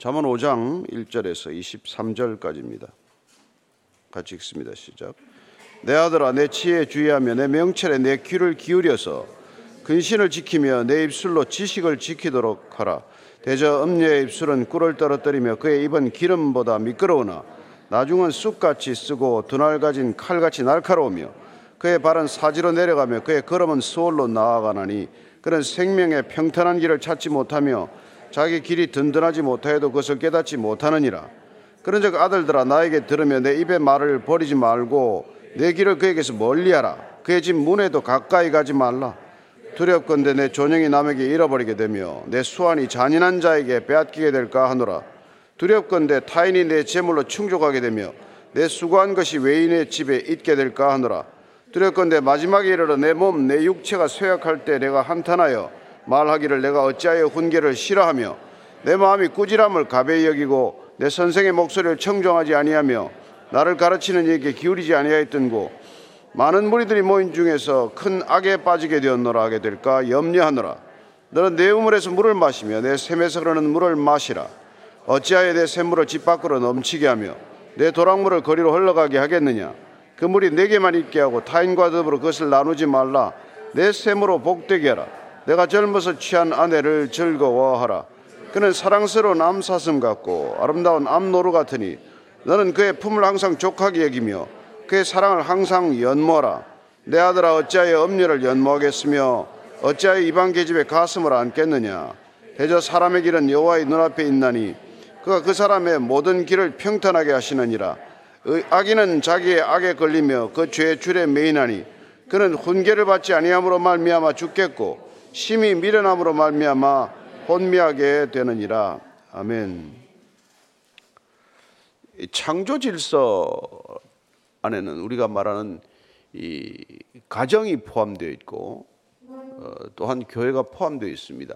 잠언 5장 1절에서 23절까지입니다. 같이 읽습니다. 시작. 내 아들아, 내 치에 주의하며 내 명철에 내 귀를 기울여서 근신을 지키며 내 입술로 지식을 지키도록 하라. 대저 음녀의 입술은 꿀을 떨어뜨리며 그의 입은 기름보다 미끄러우나 나중은 쑥같이 쓰고 두날 가진 칼같이 날카로우며 그의 발은 사지로 내려가며 그의 걸음은 수월로 나아가나니 그는 생명의 평탄한 길을 찾지 못하며 자기 길이 든든하지 못하여도 그것을 깨닫지 못하느니라. 그런즉 아들들아, 나에게 들으며 내 입의 말을 버리지 말고 내 길을 그에게서 멀리하라. 그의 집 문에도 가까이 가지 말라. 두렵건대 내 존영이 남에게 잃어버리게 되며 내 수완이 잔인한 자에게 빼앗기게 될까 하노라. 두렵건대 타인이 내 재물로 충족하게 되며 내 수고한 것이 외인의 집에 있게 될까 하노라. 두렵건대 마지막에 이르러 내 몸, 내 육체가 쇠약할 때 내가 한탄하여 말하기를 내가 어찌하여 훈계를 싫어하며 내 마음이 꾸지람을 가벼이 여기고 내 선생의 목소리를 청종하지 아니하며 나를 가르치는 이에게 기울이지 아니하였던고 많은 무리들이 모인 중에서 큰 악에 빠지게 되었노라 하게 될까 염려하노라. 너는 내 우물에서 물을 마시며 내 샘에서 흐르는 물을 마시라. 어찌하여 내 샘물을 집 밖으로 넘치게 하며 내 도랑물을 거리로 흘러가게 하겠느냐. 그 물이 내게만 있게 하고 타인과 더불어 그것을 나누지 말라. 내 샘으로 복되게 하라. 내가 젊어서 취한 아내를 즐거워하라. 그는 사랑스러운 암사슴 같고 아름다운 암노루 같으니 너는 그의 품을 항상 족하게 여기며 그의 사랑을 항상 연모하라. 내 아들아, 어찌하여 음녀를 연모하겠으며 어찌하여 이방 계집의 가슴을 안겠느냐. 대저 사람의 길은 여호와의 눈앞에 있나니 그가 그 사람의 모든 길을 평탄하게 하시느니라. 악인은 자기의 악에 걸리며 그 죄의 줄에 매이나니 그는 훈계를 받지 아니함으로 말미암아 죽겠고 심히 미련함으로 말미암아 혼미하게 되느니라. 아멘. 창조 질서 안에는 우리가 말하는 이 가정이 포함되어 있고 또한 교회가 포함되어 있습니다.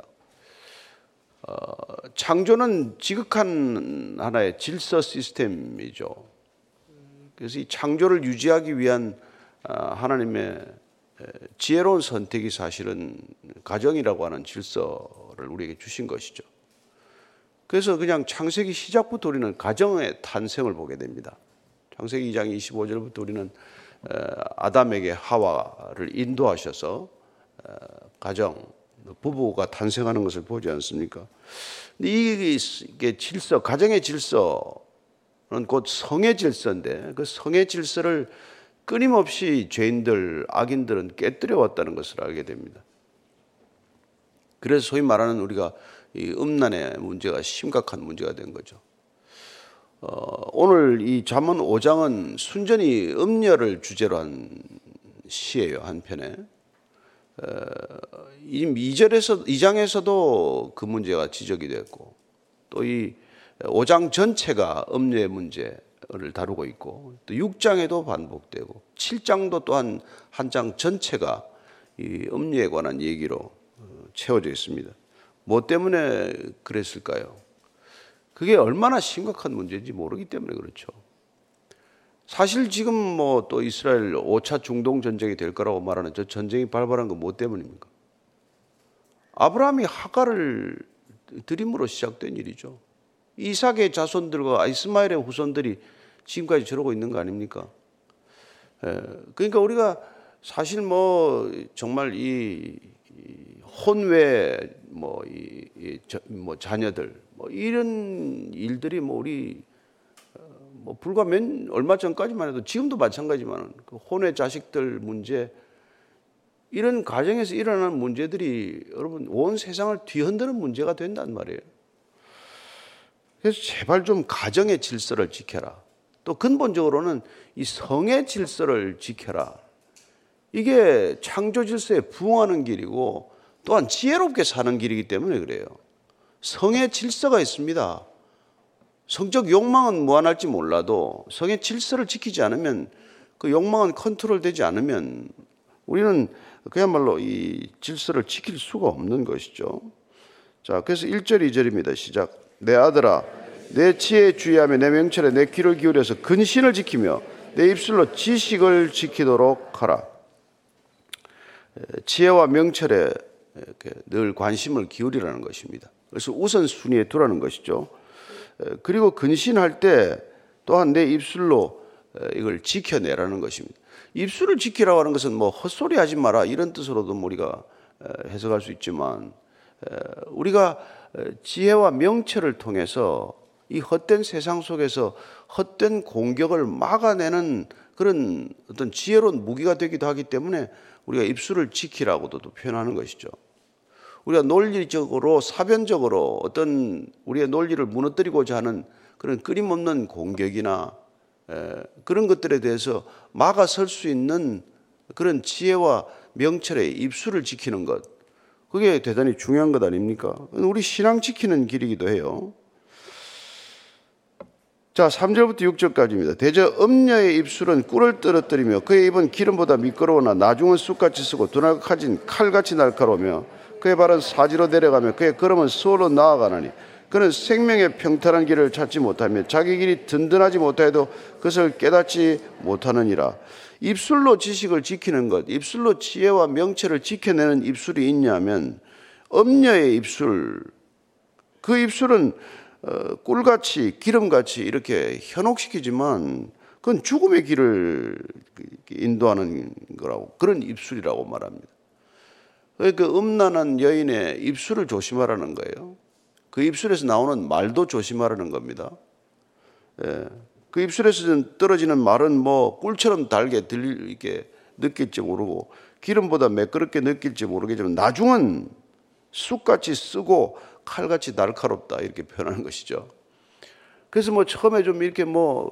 창조는 지극한 하나의 질서 시스템이죠. 그래서 이 창조를 유지하기 위한 하나님의 지혜로운 선택이 사실은 가정이라고 하는 질서를 우리에게 주신 것이죠. 그래서 그냥 창세기 시작부터 우리는 가정의 탄생을 보게 됩니다. 창세기 2장 25절부터 우리는 아담에게 하와를 인도하셔서 가정, 부부가 탄생하는 것을 보지 않습니까? 근데 이게 질서, 가정의 질서는 곧 성의 질서인데 그 성의 질서를 끊임없이 죄인들, 악인들은 깨뜨려 왔다는 것을 알게 됩니다. 그래서 소위 말하는 우리가 이 음란의 문제가 심각한 문제가 된 거죠. 오늘 이 잠언 5장은 순전히 음녀를 주제로 한 시예요. 한편에 이 2장에서도 그 문제가 지적이 됐고 또 이 5장 전체가 음녀의 문제를 다루고 있고 또 6장에도 반복되고 7장도 또한 한 장 전체가 이 음녀에 관한 얘기로 채워져 있습니다. 뭐 때문에 그랬을까요? 그게 얼마나 심각한 문제인지 모르기 때문에 그렇죠. 사실 지금 뭐 또 이스라엘 5차 중동 전쟁이 될 거라고 말하는 저 전쟁이 발발한 건 뭐 때문입니까? 아브라함이 하가를 드림으로 시작된 일이죠. 이삭의 자손들과 이스마엘의 후손들이 지금까지 저러고 있는 거 아닙니까? 그러니까 우리가 사실 뭐 정말 혼외 자녀들 이런 일들이 우리 불과 얼마 전까지만 해도 지금도 마찬가지지만 그 혼외 자식들 문제 이런 가정에서 일어나는 문제들이 여러분 온 세상을 뒤흔드는 문제가 된단 말이에요. 그래서 제발 좀 가정의 질서를 지켜라. 또 근본적으로는 이 성의 질서를 지켜라. 이게 창조 질서에 부응하는 길이고 또한 지혜롭게 사는 길이기 때문에 그래요. 성의 질서가 있습니다. 성적 욕망은 무한할지 몰라도 성의 질서를 지키지 않으면 그 욕망은 컨트롤되지 않으면 우리는 그야말로 이 질서를 지킬 수가 없는 것이죠. 자, 그래서 1절 2절입니다. 시작. 내 아들아, 내 치에 주의하며 내 명철에 내 귀를 기울여서 근신을 지키며 내 입술로 지식을 지키도록 하라. 지혜와 명철에 늘 관심을 기울이라는 것입니다. 그래서 우선순위에 두라는 것이죠. 그리고 근신할 때 또한 내 입술로 이걸 지켜내라는 것입니다. 입술을 지키라고 하는 것은 뭐 헛소리 하지 마라 이런 뜻으로도 우리가 해석할 수 있지만, 우리가 지혜와 명철을 통해서 이 헛된 세상 속에서 헛된 공격을 막아내는 그런 어떤 지혜로운 무기가 되기도 하기 때문에 우리가 입술을 지키라고도 표현하는 것이죠. 우리가 논리적으로 사변적으로 어떤 우리의 논리를 무너뜨리고자 하는 그런 끊임없는 공격이나 그런 것들에 대해서 막아설 수 있는 그런 지혜와 명철의 입술을 지키는 것, 그게 대단히 중요한 것 아닙니까? 우리 신앙 지키는 길이기도 해요. 자, 3절부터 6절까지입니다. 대저 음녀의 입술은 꿀을 떨어뜨리며 그의 입은 기름보다 미끄러우나 나중은 쑥같이 쓰고 두날카진 칼같이 날카로우며 그의 발은 사지로 내려가며 그의 걸음은 수월로 나아가나니 그는 생명의 평탄한 길을 찾지 못하며 자기 길이 든든하지 못하여도 그것을 깨닫지 못하느니라. 입술로 지식을 지키는 것, 입술로 지혜와 명철을 지켜내는 입술이 있냐면, 음녀의 입술, 그 입술은 꿀같이 기름같이 이렇게 현혹시키지만 그건 죽음의 길을 인도하는 거라고, 그런 입술이라고 말합니다. 그러니까 음란한 여인의 입술을 조심하라는 거예요. 그 입술에서 나오는 말도 조심하라는 겁니다. 예. 그 입술에서 떨어지는 말은 뭐 꿀처럼 달게 이렇게 느낄지 모르고 기름보다 매끄럽게 느낄지 모르겠지만 나중은 쑥같이 쓰고 칼같이 날카롭다 이렇게 표현하는 것이죠. 그래서 뭐 처음에 좀 이렇게 뭐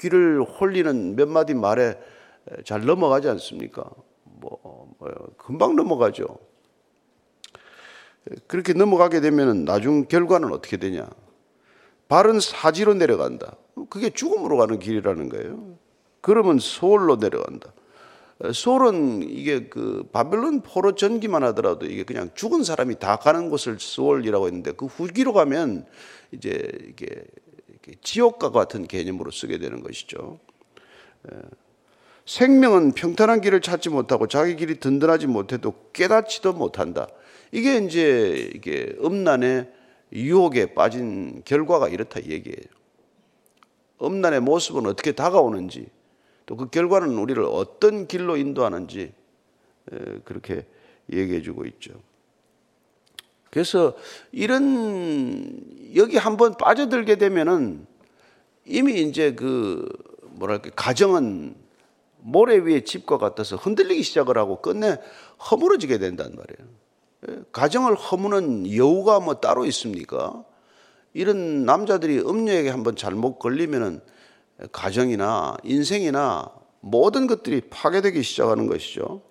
귀를 홀리는 몇 마디 말에 잘 넘어가지 않습니까? 금방 넘어가죠. 그렇게 넘어가게 되면 나중 결과는 어떻게 되냐? 발은 사지로 내려간다. 그게 죽음으로 가는 길이라는 거예요. 그러면 소홀로 내려간다. 소홀은 이게 그 바벨론 포로 전기만 하더라도 이게 그냥 죽은 사람이 다 가는 곳을 소홀이라고 했는데, 그 후기로 가면 이제 이게 지옥과 같은 개념으로 쓰게 되는 것이죠. 생명은 평탄한 길을 찾지 못하고 자기 길이 든든하지 못해도 깨닫지도 못한다. 이게 이제 이게 음란의 유혹에 빠진 결과가 이렇다 얘기예요. 음란의 모습은 어떻게 다가오는지, 또 그 결과는 우리를 어떤 길로 인도하는지 그렇게 얘기해주고 있죠. 그래서 이런 여기 한번 빠져들게 되면은 이미 이제 그 뭐랄까 가정은 모래 위에 집과 같아서 흔들리기 시작을 하고 끝내 허물어지게 된단 말이에요. 가정을 허무는 여우가 뭐 따로 있습니까? 이런 남자들이 음녀에게 한번 잘못 걸리면은 가정이나 인생이나 모든 것들이 파괴되기 시작하는 것이죠.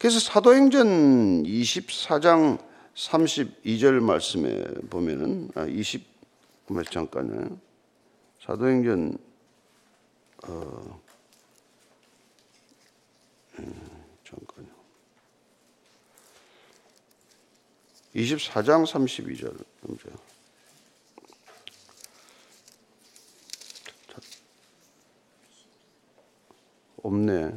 그래서 사도행전 24장 32절 말씀에 보면은 20잠깐요. 사도행전 24장 32절. 없네.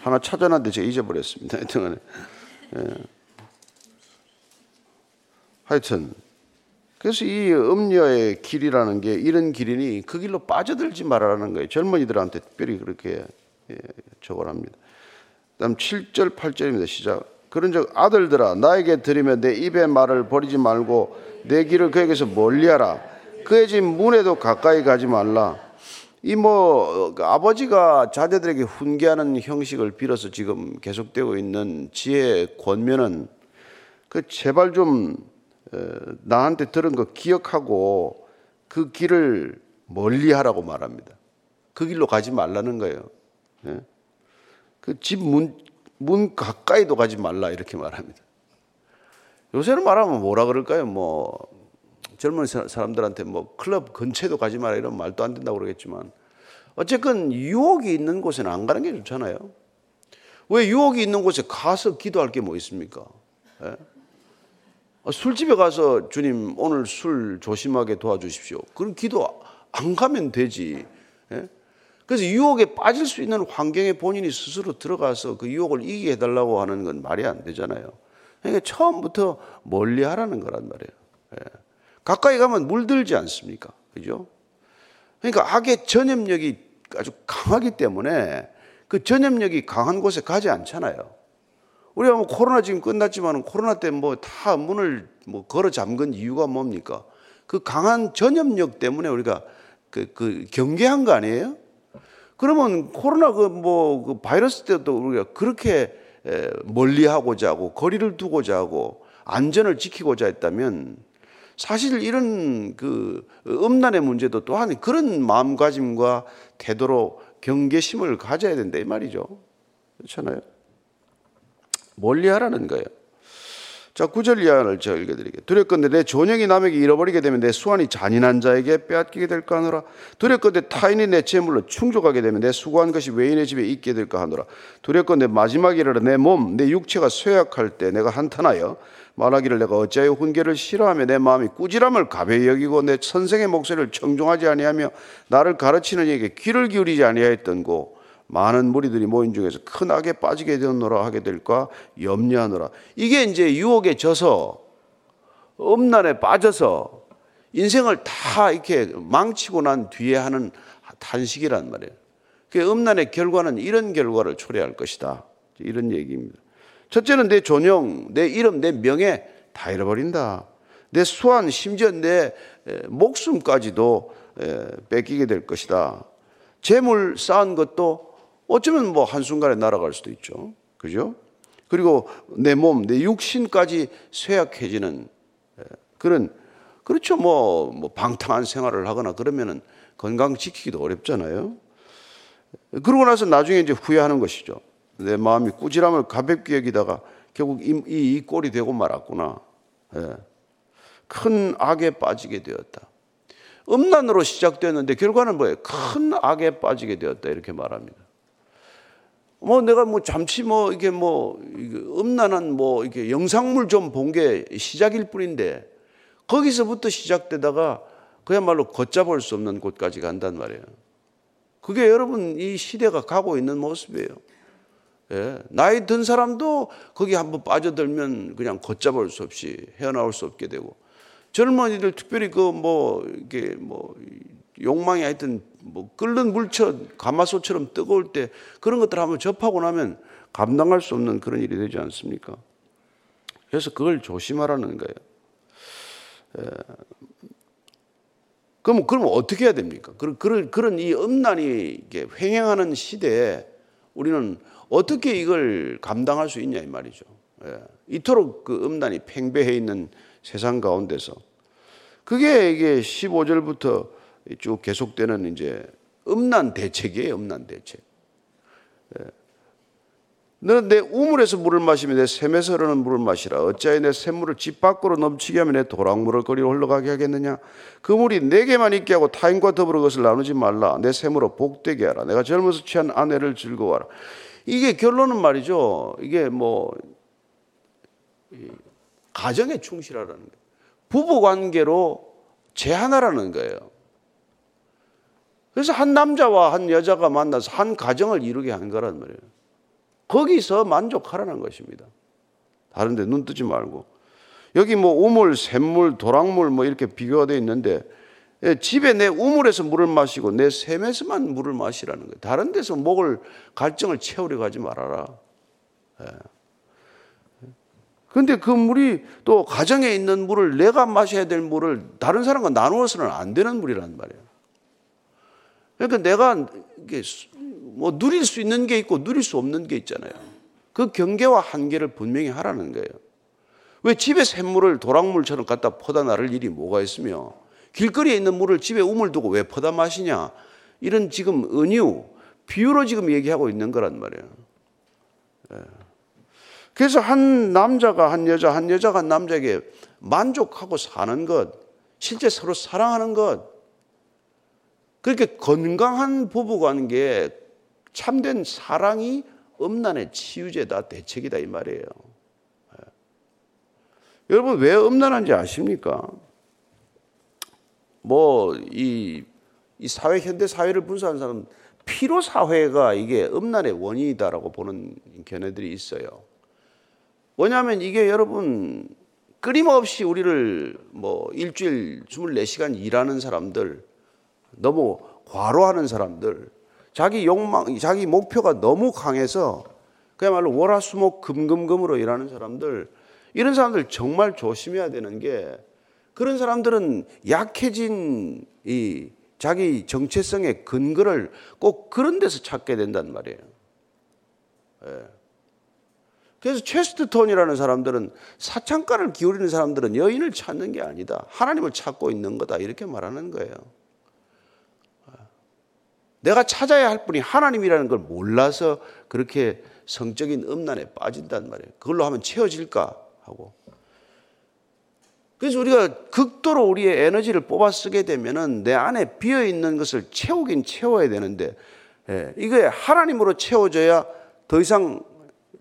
하나 찾아놨는데 제가 잊어버렸습니다. 하여튼 그래서 이 음녀의 길이라는 게 이런 길이니 그 길로 빠져들지 말라는 거예요. 젊은이들한테 특별히 그렇게 저걸 합니다. 그다음 7절 8절입니다. 시작. 그런즉 아들들아 나에게 들이며 내 입의 말을 버리지 말고 내 길을 그에게서 멀리하라. 그의 집 문에도 가까이 가지 말라. 이 뭐 아버지가 자녀들에게 훈계하는 형식을 빌어서 지금 계속되고 있는 지혜의 권면은 그 제발 좀 나한테 들은 거 기억하고 그 길을 멀리하라고 말합니다. 그 길로 가지 말라는 거예요. 그 집 문 가까이도 가지 말라 이렇게 말합니다. 요새는 말하면 뭐라 그럴까요? 뭐 젊은 사람들한테 뭐 클럽 근처에도 가지 마라 이런 말도 안 된다고 그러겠지만, 어쨌건 유혹이 있는 곳에는 안 가는 게 좋잖아요. 왜 유혹이 있는 곳에 가서 기도할 게 뭐 있습니까? 예? 술집에 가서 주님 오늘 술 조심하게 도와주십시오. 그럼 기도 안 가면 되지. 예? 그래서 유혹에 빠질 수 있는 환경에 본인이 스스로 들어가서 그 유혹을 이기게 해달라고 하는 건 말이 안 되잖아요. 그러니까 처음부터 멀리 하라는 거란 말이에요. 예. 가까이 가면 물들지 않습니까? 그죠? 그러니까 악의 전염력이 아주 강하기 때문에 그 전염력이 강한 곳에 가지 않잖아요. 우리가 뭐 코로나 지금 끝났지만 코로나 때 뭐 다 문을 뭐 걸어 잠근 이유가 뭡니까? 그 강한 전염력 때문에 우리가 그 경계한 거 아니에요? 그러면 코로나 그 바이러스 때도 우리가 그렇게 멀리하고자 하고 거리를 두고자 하고 안전을 지키고자 했다면 사실 이런 그 음란의 문제도 또한 그런 마음가짐과 태도로 경계심을 가져야 된다 이 말이죠. 그렇잖아요. 멀리하라는 거예요. 자, 9절 이하를 제가 읽어드릴게요. 두렵건대 내 존영이 남에게 잃어버리게 되면 내 수완이 잔인한 자에게 빼앗기게 될까 하노라. 두렵건대 타인이 내 재물로 충족하게 되면 내 수고한 것이 외인의 집에 있게 될까 하노라. 두렵건대 마지막에 이르러 내 몸, 내 육체가 쇠약할 때 내가 한탄하여 말하기를 내가 어찌하여 훈계를 싫어하며 내 마음이 꾸지람을 가벼이 여기고 내 선생의 목소리를 청종하지 아니하며 나를 가르치는 이에게 귀를 기울이지 아니하였던고 많은 무리들이 모인 중에서 큰 악에 빠지게 되었노라 하게 될까 염려하노라. 이게 이제 유혹에 져서 음란에 빠져서 인생을 다 이렇게 망치고 난 뒤에 하는 탄식이란 말이에요. 그 음란의 결과는 이런 결과를 초래할 것이다. 이런 얘기입니다. 첫째는 내 존영, 내 이름, 내 명예 다 잃어버린다. 내 수완, 심지어 내 목숨까지도 뺏기게 될 것이다. 재물 쌓은 것도 어쩌면 뭐 한순간에 날아갈 수도 있죠. 그죠? 그리고 내 몸, 내 육신까지 쇠약해지는 그런, 그렇죠. 뭐 방탕한 생활을 하거나 그러면은 건강 지키기도 어렵잖아요. 그러고 나서 나중에 이제 후회하는 것이죠. 내 마음이 꾸지람을 가볍게 여기다가 결국 이 꼴이 되고 말았구나. 예. 큰 악에 빠지게 되었다. 음란으로 시작되었는데 결과는 뭐예요? 큰 악에 빠지게 되었다. 이렇게 말합니다. 뭐 내가 뭐 잠시 뭐 이게 뭐 음란한 뭐 이렇게 영상물 좀 본 게 시작일 뿐인데 거기서부터 시작되다가 그야말로 걷잡을 수 없는 곳까지 간단 말이에요. 그게 여러분 이 시대가 가고 있는 모습이에요. 예. 나이 든 사람도 거기 한번 빠져들면 그냥 걷잡을 수 없이 헤어나올 수 없게 되고 젊은이들 특별히 그 뭐 이게 뭐 욕망이 하여튼 뭐 끓는 물처럼 가마솥처럼 뜨거울 때 그런 것들 한번 접하고 나면 감당할 수 없는 그런 일이 되지 않습니까? 그래서 그걸 조심하라는 거예요. 그럼 어떻게 해야 됩니까? 그런 이 음란이 이게 횡행하는 시대에 우리는 어떻게 이걸 감당할 수 있냐 이 말이죠. 예. 이토록 그 음란이 팽배해 있는 세상 가운데서 그게 이게 15절부터 쭉 계속되는 이제 음란 대책이에요, 음란 대책. 예. 너는 내 우물에서 물을 마시며 내 샘에서 흐르는 물을 마시라. 어찌하여 내 샘물을 집 밖으로 넘치게 하며 내 도랑물을 거리로 흘러가게 하겠느냐. 그 물이 내게만 있게 하고 타인과 더불어 그것을 나누지 말라. 내 샘으로 복되게 하라. 내가 젊어서 취한 아내를 즐거워하라. 이게 결론은 말이죠. 이게 뭐 가정에 충실하라는 거예요. 부부관계로 제한하라는 거예요. 그래서 한 남자와 한 여자가 만나서 한 가정을 이루게 하는 거란 말이에요. 거기서 만족하라는 것입니다. 다른 데 눈 뜨지 말고. 여기 뭐 우물, 샘물, 도랑물 뭐 이렇게 비교가 되어 있는데 집에 내 우물에서 물을 마시고 내 샘에서만 물을 마시라는 거예요. 다른 데서 목을 갈증을 채우려고 하지 말아라. 그런데 그 물이 또 가정에 있는 물을 내가 마셔야 될 물을 다른 사람과 나누어서는 안 되는 물이란 말이에요. 그러니까 내가 이게 뭐 누릴 수 있는 게 있고 누릴 수 없는 게 있잖아요. 그 경계와 한계를 분명히 하라는 거예요. 왜 집에 샘물을 도랑물처럼 갖다 퍼다 나를 일이 뭐가 있으며 길거리에 있는 물을 집에 우물 두고 왜 퍼다 마시냐. 이런 지금 은유, 비유로 지금 얘기하고 있는 거란 말이에요. 그래서 한 남자가 한 여자, 한 여자가 한 남자에게 만족하고 사는 것, 실제 서로 사랑하는 것, 그렇게 건강한 부부관계에 참된 사랑이 음란의 치유제다, 대책이다 이 말이에요. 여러분 왜 음란한지 아십니까? 뭐 이 사회, 현대 사회를 분석하는 사람은 피로 사회가 이게 음란의 원인이다라고 보는 견해들이 있어요. 뭐냐면 이게 여러분 끊임없이 우리를 뭐 일주일 24시간 일하는 사람들, 너무 과로하는 사람들, 자기 욕망, 자기 목표가 너무 강해서 그야말로 월화수목 금금금으로 일하는 사람들, 이런 사람들 정말 조심해야 되는 게, 그런 사람들은 약해진 이 자기 정체성의 근거를 꼭 그런 데서 찾게 된단 말이에요. 예. 그래서 체스트톤이라는 사람들은, 사창가를 기울이는 사람들은 여인을 찾는 게 아니다, 하나님을 찾고 있는 거다, 이렇게 말하는 거예요. 내가 찾아야 할 분이 하나님이라는 걸 몰라서 그렇게 성적인 음란에 빠진단 말이에요. 그걸로 하면 채워질까 하고. 그래서 우리가 극도로 우리의 에너지를 뽑아 쓰게 되면은 내 안에 비어있는 것을 채우긴 채워야 되는데, 예, 이게 하나님으로 채워져야 더 이상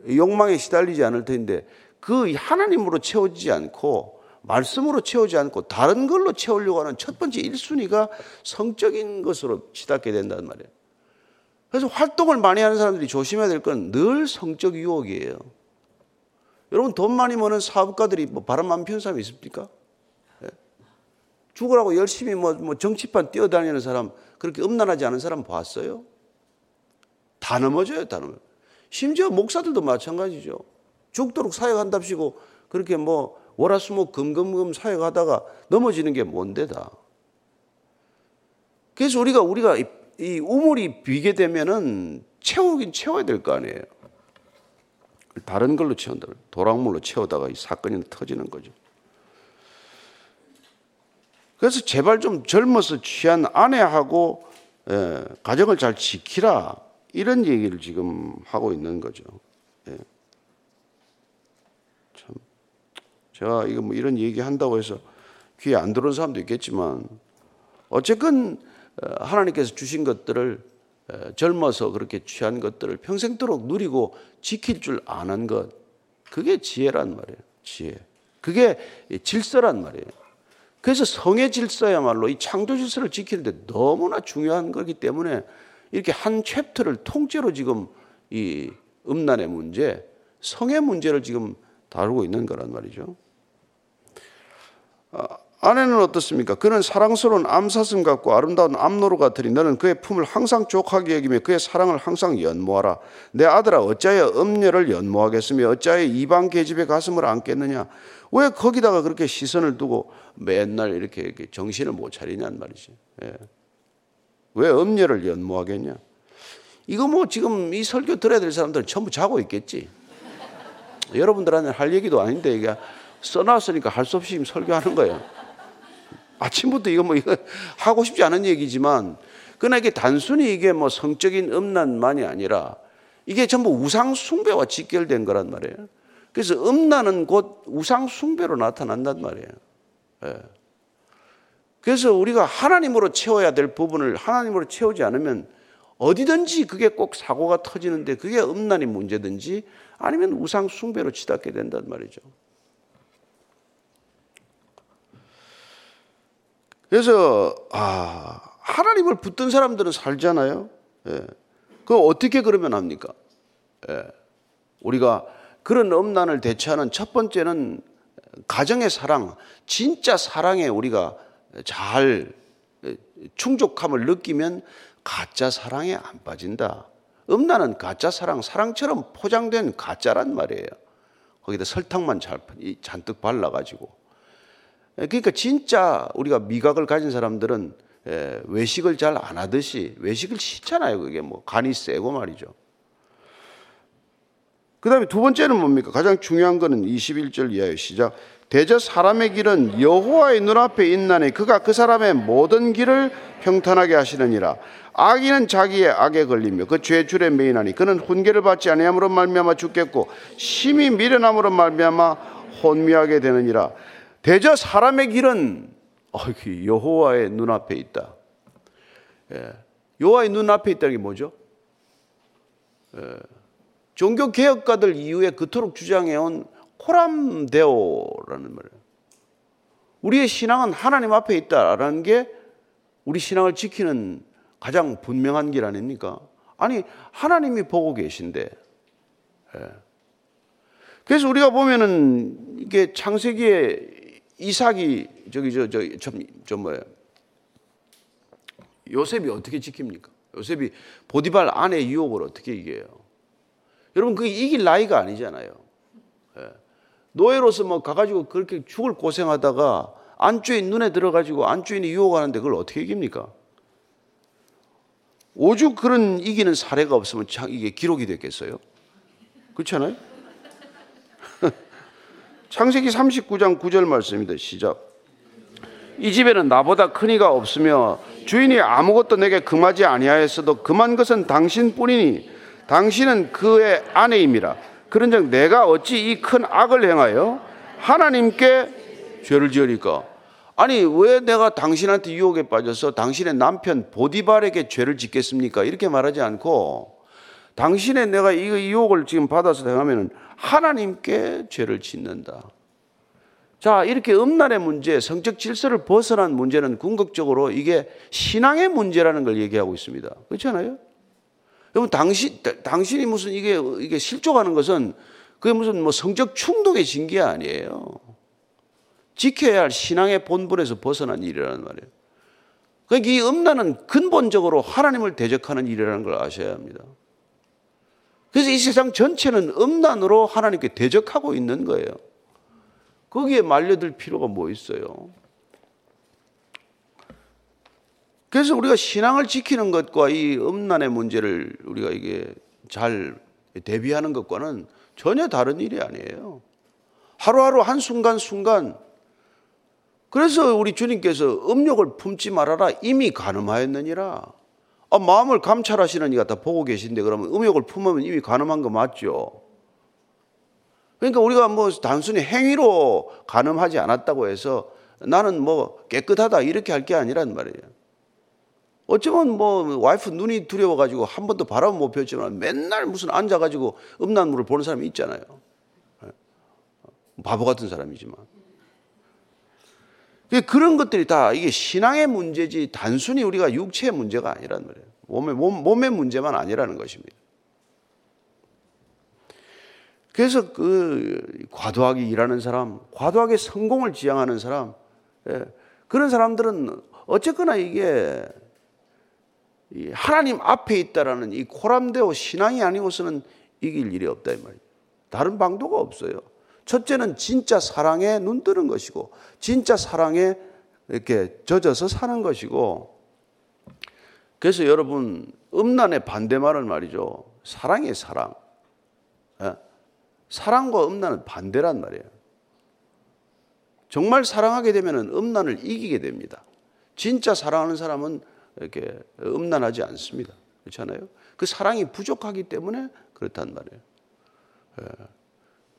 욕망에 시달리지 않을 텐데, 그 하나님으로 채워지지 않고 말씀으로 채우지 않고 다른 걸로 채우려고 하는 첫 번째 1순위가 성적인 것으로 치닫게 된단 말이에요. 그래서 활동을 많이 하는 사람들이 조심해야 될 건 늘 성적 유혹이에요. 여러분, 돈 많이 버는 사업가들이 뭐 바람만 피운 사람이 있습니까? 예? 죽으라고 열심히 뭐 정치판 뛰어다니는 사람, 그렇게 음란하지 않은 사람 봤어요? 다 넘어져요, 다 넘어져요. 심지어 목사들도 마찬가지죠. 죽도록 사역한답시고 그렇게 뭐 월화수목 금금금 사역하다가 넘어지는 게 뭔데 다. 그래서 우리가 이 우물이 비게 되면은 채우긴 채워야 될 거 아니에요. 다른 걸로 채운다, 도랑물로 채우다가 이 사건이 터지는 거죠. 그래서 제발 좀 젊어서 취한 아내하고 가정을 잘 지키라, 이런 얘기를 지금 하고 있는 거죠. 예. 참, 제가 이거 뭐 이런 얘기 한다고 해서 귀에 안 들어온 사람도 있겠지만, 어쨌건 하나님께서 주신 것들을, 젊어서 그렇게 취한 것들을 평생도록 누리고 지킬 줄 아는 것, 그게 지혜란 말이에요. 지혜. 그게 질서란 말이에요. 그래서 성의 질서야말로 이 창조 질서를 지키는데 너무나 중요한 거기 때문에, 이렇게 한 챕터를 통째로 지금 이 음란의 문제, 성의 문제를 지금 다루고 있는 거란 말이죠. 아내는 어떻습니까? 그는 사랑스러운 암사슴 같고 아름다운 암노루 같으니 너는 그의 품을 항상 족하게 여기며 그의 사랑을 항상 연모하라. 내 아들아, 어찌하여 음녀를 연모하겠으며 어찌하여 이방 계집의 가슴을 안겠느냐? 왜 거기다가 그렇게 시선을 두고 맨날 이렇게 정신을 못 차리냐는 말이지. 예. 왜 음녀를 연모하겠냐? 이거 뭐 지금 이 설교 들어야 될 사람들은 전부 자고 있겠지. 여러분들한테 할 얘기도 아닌데 이게 써놨으니까 할 수 없이 지금 설교하는 거예요. 아침부터 이거 하고 싶지 않은 얘기지만, 그러나 이게 단순히 이게 뭐 성적인 음란만이 아니라 이게 전부 우상 숭배와 직결된 거란 말이에요. 그래서 음란은 곧 우상 숭배로 나타난단 말이에요. 예. 그래서 우리가 하나님으로 채워야 될 부분을 하나님으로 채우지 않으면 어디든지 그게 꼭 사고가 터지는데, 그게 음란이 문제든지 아니면 우상 숭배로 치닫게 된단 말이죠. 그래서 하나님을 붙든 사람들은 살잖아요. 예. 그럼 어떻게 그러면 합니까? 예. 우리가 그런 음란을 대처하는 첫 번째는 가정의 사랑, 진짜 사랑에 우리가 잘 충족함을 느끼면 가짜 사랑에 안 빠진다. 음란은 가짜 사랑, 사랑처럼 포장된 가짜란 말이에요. 거기다 설탕만 잔뜩 발라가지고. 그러니까 진짜 우리가 미각을 가진 사람들은 외식을 잘 안 하듯이, 외식을 싫잖아요. 그게 뭐 간이 세고 말이죠. 그 다음에 두 번째는 뭡니까? 가장 중요한 거는 21절 이하의 시작. 대저 사람의 길은 여호와의 눈앞에 있나니 그가 그 사람의 모든 길을 평탄하게 하시느니라. 악인은 자기의 악에 걸리며 그 죄줄에 매이나니 그는 훈계를 받지 아니함으로 말미암아 죽겠고 심히 미련함으로 말미암아 혼미하게 되느니라. 대저 사람의 길은 여호와의 눈앞에 있다. 예. 여호와의 눈앞에 있다는 게 뭐죠? 예. 종교개혁가들 이후에 그토록 주장해온 코람데오라는 말이에요. 우리의 신앙은 하나님 앞에 있다라는 게 우리 신앙을 지키는 가장 분명한 길 아닙니까? 아니, 하나님이 보고 계신데. 예. 그래서 우리가 보면은 이게 창세기에 이삭이 저기 요셉이 어떻게 지킵니까? 요셉이 보디발 아내 유혹을 어떻게 이겨요? 여러분 그게 이길 나이가 아니잖아요. 예. 노예로서 뭐 가가지고 그렇게 죽을 고생하다가 안주인 눈에 들어가지고 안주인이 유혹하는데 그걸 어떻게 이깁니까? 오죽 그런 이기는 사례가 없으면 참 이게 기록이 됐겠어요? 그렇잖아요? 창세기 39장 9절 말씀입니다. 시작. 이 집에는 나보다 큰 이가 없으며 주인이 아무것도 내게 금하지 아니하였어도 금한 것은 당신뿐이니 당신은 그의 아내임이라. 그런즉 내가 어찌 이 큰 악을 행하여 하나님께 죄를 지으리까? 아니 왜 내가 당신한테 유혹에 빠져서 당신의 남편 보디발에게 죄를 짓겠습니까? 이렇게 말하지 않고 당신의 내가 이 유혹을 지금 받아서 행하면 하나님께 죄를 짓는다. 자, 이렇게 음란의 문제, 성적 질서를 벗어난 문제는 궁극적으로 이게 신앙의 문제라는 걸 얘기하고 있습니다. 그렇잖아요? 여러분 당신이 무슨 이게 실족하는 것은 그게 무슨 뭐 성적 충동의 징계 아니에요. 지켜야 할 신앙의 본분에서 벗어난 일이라는 말이에요. 그러니까 이 음란은 근본적으로 하나님을 대적하는 일이라는 걸 아셔야 합니다. 그래서 이 세상 전체는 음란으로 하나님께 대적하고 있는 거예요. 거기에 말려들 필요가 뭐 있어요? 그래서 우리가 신앙을 지키는 것과 이 음란의 문제를 우리가 이게 잘 대비하는 것과는 전혀 다른 일이 아니에요. 하루하루 한순간순간. 그래서 우리 주님께서 음욕을 품지 말아라 이미 가늠하였느니라. 아, 마음을 감찰하시는 이가 다 보고 계신데 그러면 음욕을 품으면 이미 가늠한 거 맞죠? 그러니까 우리가 뭐 단순히 행위로 가늠하지 않았다고 해서 나는 뭐 깨끗하다 이렇게 할 게 아니란 말이에요. 어쩌면 뭐 와이프 눈이 두려워가지고 한 번도 바람을 못 피웠지만 맨날 무슨 앉아가지고 음란물을 보는 사람이 있잖아요. 바보 같은 사람이지만. 그런 것들이 다 이게 신앙의 문제지 단순히 우리가 육체의 문제가 아니란 말이에요. 몸의 문제만 아니라는 것입니다. 그래서 그 과도하게 일하는 사람, 과도하게 성공을 지향하는 사람, 예, 그런 사람들은 어쨌거나 이게 하나님 앞에 있다라는 이 코람데오 신앙이 아니고서는 이길 일이 없다 이 말이에요. 다른 방도가 없어요. 첫째는 진짜 사랑에 눈 뜨는 것이고 진짜 사랑에 이렇게 젖어서 사는 것이고. 그래서 여러분 음란의 반대말은 말이죠. 사랑의 사랑. 예? 사랑과 음란은 반대란 말이에요. 정말 사랑하게 되면 음란을 이기게 됩니다. 진짜 사랑하는 사람은 이렇게 음란하지 않습니다. 그렇잖아요? 그 사랑이 부족하기 때문에 그렇단 말이에요. 예.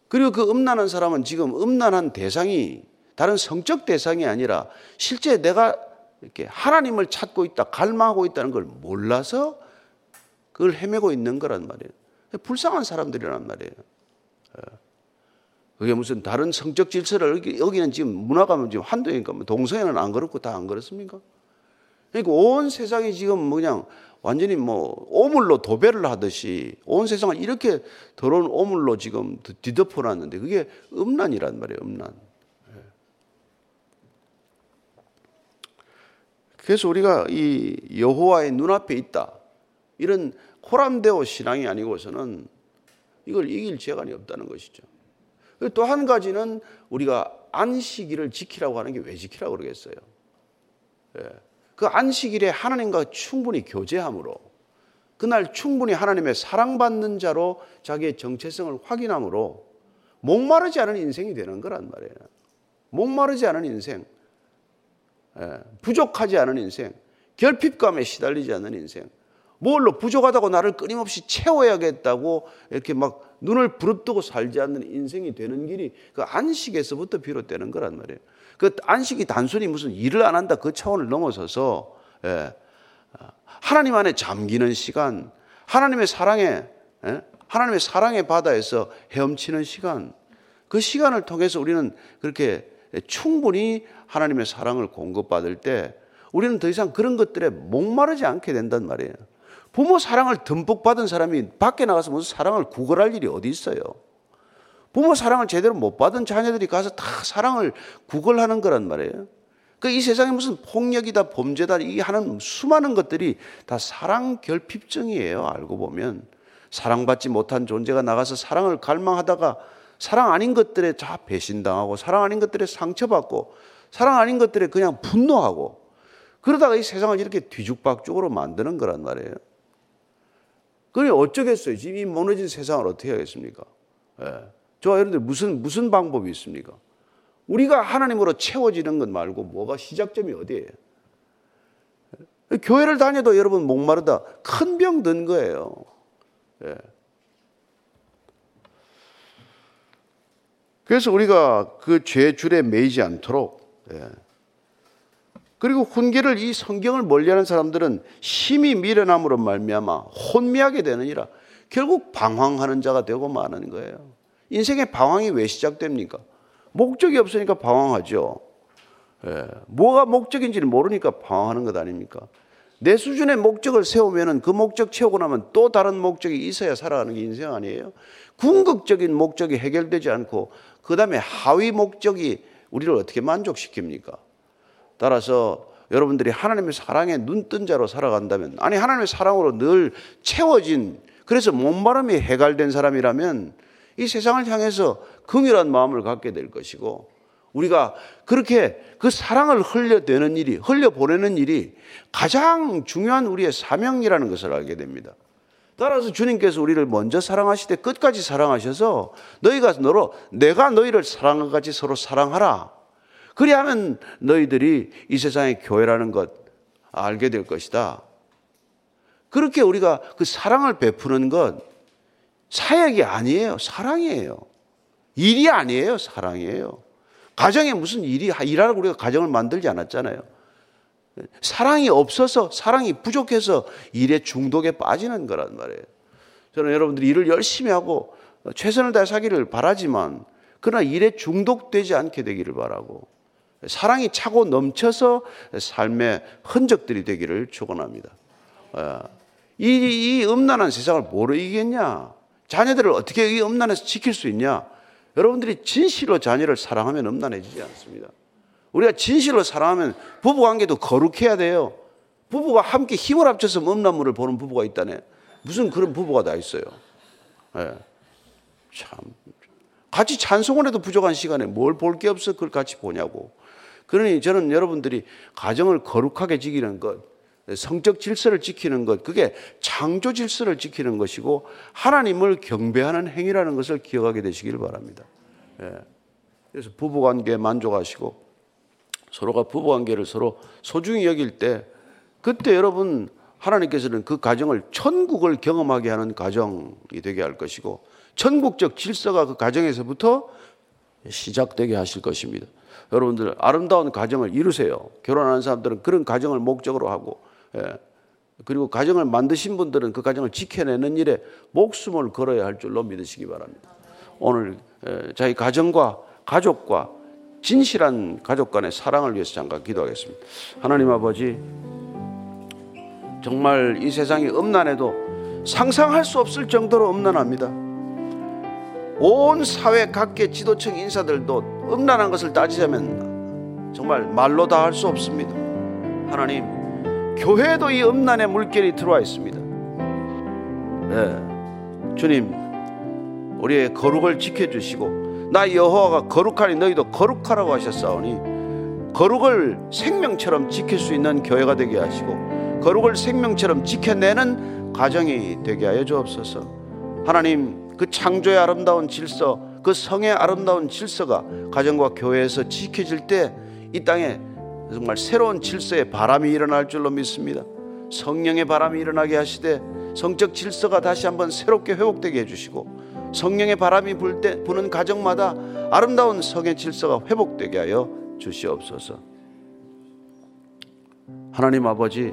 그리고 그 음란한 사람은 지금 음란한 대상이 다른 성적 대상이 아니라 실제 내가 이렇게 하나님을 찾고 있다, 갈망하고 있다는 걸 몰라서 그걸 헤매고 있는 거란 말이에요. 불쌍한 사람들이란 말이에요. 그게 무슨 다른 성적 질서를 여기는 지금 문화가면 지금 한동이니까 동서에는 안 그렇고 다 안 그렇습니까? 그러니까 온 세상이 지금 그냥 완전히 뭐 오물로 도배를 하듯이 온 세상을 이렇게 더러운 오물로 지금 뒤덮어 놨는데 그게 음란이란 말이에요. 음란. 그래서 우리가 이 여호와의 눈앞에 있다 이런 코람데오 신앙이 아니고서는 이걸 이길 재간이 없다는 것이죠. 또 한 가지는 우리가 안식일을 지키라고 하는 게 왜 지키라고 그러겠어요? 예. 그 안식일에 하나님과 충분히 교제함으로 그날 충분히 하나님의 사랑받는 자로 자기의 정체성을 확인함으로 목마르지 않은 인생이 되는 거란 말이에요. 목마르지 않은 인생, 부족하지 않은 인생, 결핍감에 시달리지 않는 인생, 뭘로 부족하다고 나를 끊임없이 채워야겠다고 이렇게 막 눈을 부릅뜨고 살지 않는 인생이 되는 길이 그 안식에서부터 비롯되는 거란 말이에요. 그 안식이 단순히 무슨 일을 안 한다 그 차원을 넘어서서 예, 하나님 안에 잠기는 시간, 하나님의 사랑의 바다에서 헤엄치는 시간, 그 시간을 통해서 우리는 그렇게 충분히 하나님의 사랑을 공급받을 때 우리는 더 이상 그런 것들에 목마르지 않게 된단 말이에요. 부모 사랑을 듬뿍 받은 사람이 밖에 나가서 무슨 사랑을 구걸할 일이 어디 있어요? 부모 사랑을 제대로 못 받은 자녀들이 가서 다 사랑을 구걸하는 거란 말이에요. 그 이 세상에 무슨 폭력이다, 범죄다, 이 하는 수많은 것들이 다 사랑 결핍증이에요. 알고 보면 사랑받지 못한 존재가 나가서 사랑을 갈망하다가 사랑 아닌 것들에 다 배신당하고, 사랑 아닌 것들에 상처받고, 사랑 아닌 것들에 그냥 분노하고, 그러다가 이 세상을 이렇게 뒤죽박죽으로 만드는 거란 말이에요. 그러니 어쩌겠어요? 지금 이 무너진 세상을 어떻게 하겠습니까? 예. 저와 여러분들 무슨 방법이 있습니까? 우리가 하나님으로 채워지는 것 말고 뭐가 시작점이 어디예요? 교회를 다녀도 여러분 목마르다, 큰 병 든 거예요. 예. 그래서 우리가 그 죄 줄에 매이지 않도록, 예. 그리고 훈계를, 이 성경을 멀리하는 사람들은 심히 미련함으로 말미암아 혼미하게 되느니라. 결국 방황하는 자가 되고 마는 거예요. 인생의 방황이 왜 시작됩니까? 목적이 없으니까 방황하죠. 예. 뭐가 목적인지를 모르니까 방황하는 것 아닙니까? 내 수준의 목적을 세우면 그 목적 채우고 나면 또 다른 목적이 있어야 살아가는 게 인생 아니에요? 궁극적인 목적이 해결되지 않고 그 다음에 하위 목적이 우리를 어떻게 만족시킵니까? 따라서 여러분들이 하나님의 사랑에 눈뜬 자로 살아간다면, 아니 하나님의 사랑으로 늘 채워진, 그래서 몸바람이 해갈된 사람이라면 이 세상을 향해서 긍휼한 마음을 갖게 될 것이고, 우리가 그렇게 그 사랑을 흘려보내는 일이 가장 중요한 우리의 사명이라는 것을 알게 됩니다. 따라서 주님께서 우리를 먼저 사랑하시되 끝까지 사랑하셔서 내가 너희를 사랑과 같이 서로 사랑하라. 그리하면 너희들이 이 세상의 교회라는 것 알게 될 것이다. 그렇게 우리가 그 사랑을 베푸는 것, 사역이 아니에요. 사랑이에요. 일이 아니에요. 사랑이에요. 가정에 무슨 일하라고 우리가 가정을 만들지 않았잖아요. 사랑이 없어서, 사랑이 부족해서 일에 중독에 빠지는 거란 말이에요. 저는 여러분들이 일을 열심히 하고 최선을 다해 사기를 바라지만, 그러나 일에 중독되지 않게 되기를 바라고, 사랑이 차고 넘쳐서 삶의 흔적들이 되기를 축원합니다. 이 음란한 세상을 뭐로 이기겠냐? 자녀들을 어떻게 이 음란에서 지킬 수 있냐? 여러분들이 진실로 자녀를 사랑하면 음란해지지 않습니다. 우리가 진실로 사랑하면 부부관계도 거룩해야 돼요. 부부가 함께 힘을 합쳐서 음란물을 보는 부부가 있다네. 무슨 그런 부부가 다 있어요. 네. 참 같이 찬송을 해도 부족한 시간에 뭘 볼 게 없어 그걸 같이 보냐고. 그러니 저는 여러분들이 가정을 거룩하게 지키는 것, 성적 질서를 지키는 것, 그게 창조 질서를 지키는 것이고 하나님을 경배하는 행위라는 것을 기억하게 되시길 바랍니다. 예. 그래서 부부관계에 만족하시고 서로가 부부관계를 서로 소중히 여길 때, 그때 여러분 하나님께서는 그 가정을 천국을 경험하게 하는 가정이 되게 할 것이고 천국적 질서가 그 가정에서부터 시작되게 하실 것입니다. 여러분들 아름다운 가정을 이루세요. 결혼하는 사람들은 그런 가정을 목적으로 하고, 예. 그리고 가정을 만드신 분들은 그 가정을 지켜내는 일에 목숨을 걸어야 할 줄로 믿으시기 바랍니다. 오늘 자기 가정과 가족과 진실한 가족 간의 사랑을 위해서 잠깐 기도하겠습니다. 하나님 아버지, 정말 이 세상이 음란해도 상상할 수 없을 정도로 음란합니다. 온 사회 각계 지도층 인사들도 음란한 것을 따지자면 정말 말로 다 할 수 없습니다. 하나님, 교회에도 이 음란의 물결이 들어와 있습니다. 네. 주님, 우리의 거룩을 지켜주시고 나 여호와가 거룩하니 너희도 거룩하라고 하셨사오니, 거룩을 생명처럼 지킬 수 있는 교회가 되게 하시고 거룩을 생명처럼 지켜내는 가정이 되게 하여 주옵소서. 하나님, 그 창조의 아름다운 질서, 그 성의 아름다운 질서가 가정과 교회에서 지켜질 때 이 땅에 정말 새로운 질서의 바람이 일어날 줄로 믿습니다. 성령의 바람이 일어나게 하시되 성적 질서가 다시 한번 새롭게 회복되게 해주시고, 성령의 바람이 부는 가정마다 아름다운 성의 질서가 회복되게 하여 주시옵소서. 하나님 아버지,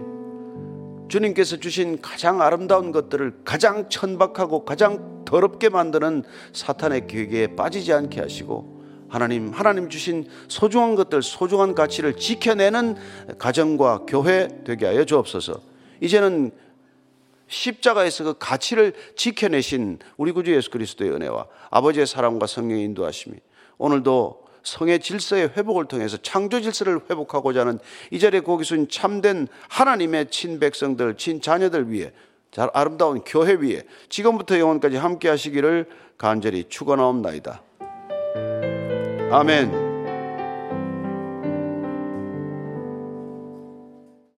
주님께서 주신 가장 아름다운 것들을 가장 천박하고 가장 더럽게 만드는 사탄의 계획에 빠지지 않게 하시고, 하나님 주신 소중한 것들, 소중한 가치를 지켜내는 가정과 교회 되게 하여 주옵소서. 이제는 십자가에서 그 가치를 지켜내신 우리 구주 예수 그리스도의 은혜와 아버지의 사랑과 성령의 인도하심이 오늘도 성의 질서의 회복을 통해서 창조 질서를 회복하고자 하는 이 자리에 거기선 참된 하나님의 친백성들, 친자녀들 위해 아름다운 교회 위에 지금부터 영원까지 함께 하시기를 간절히 축원하옵나이다. 아멘.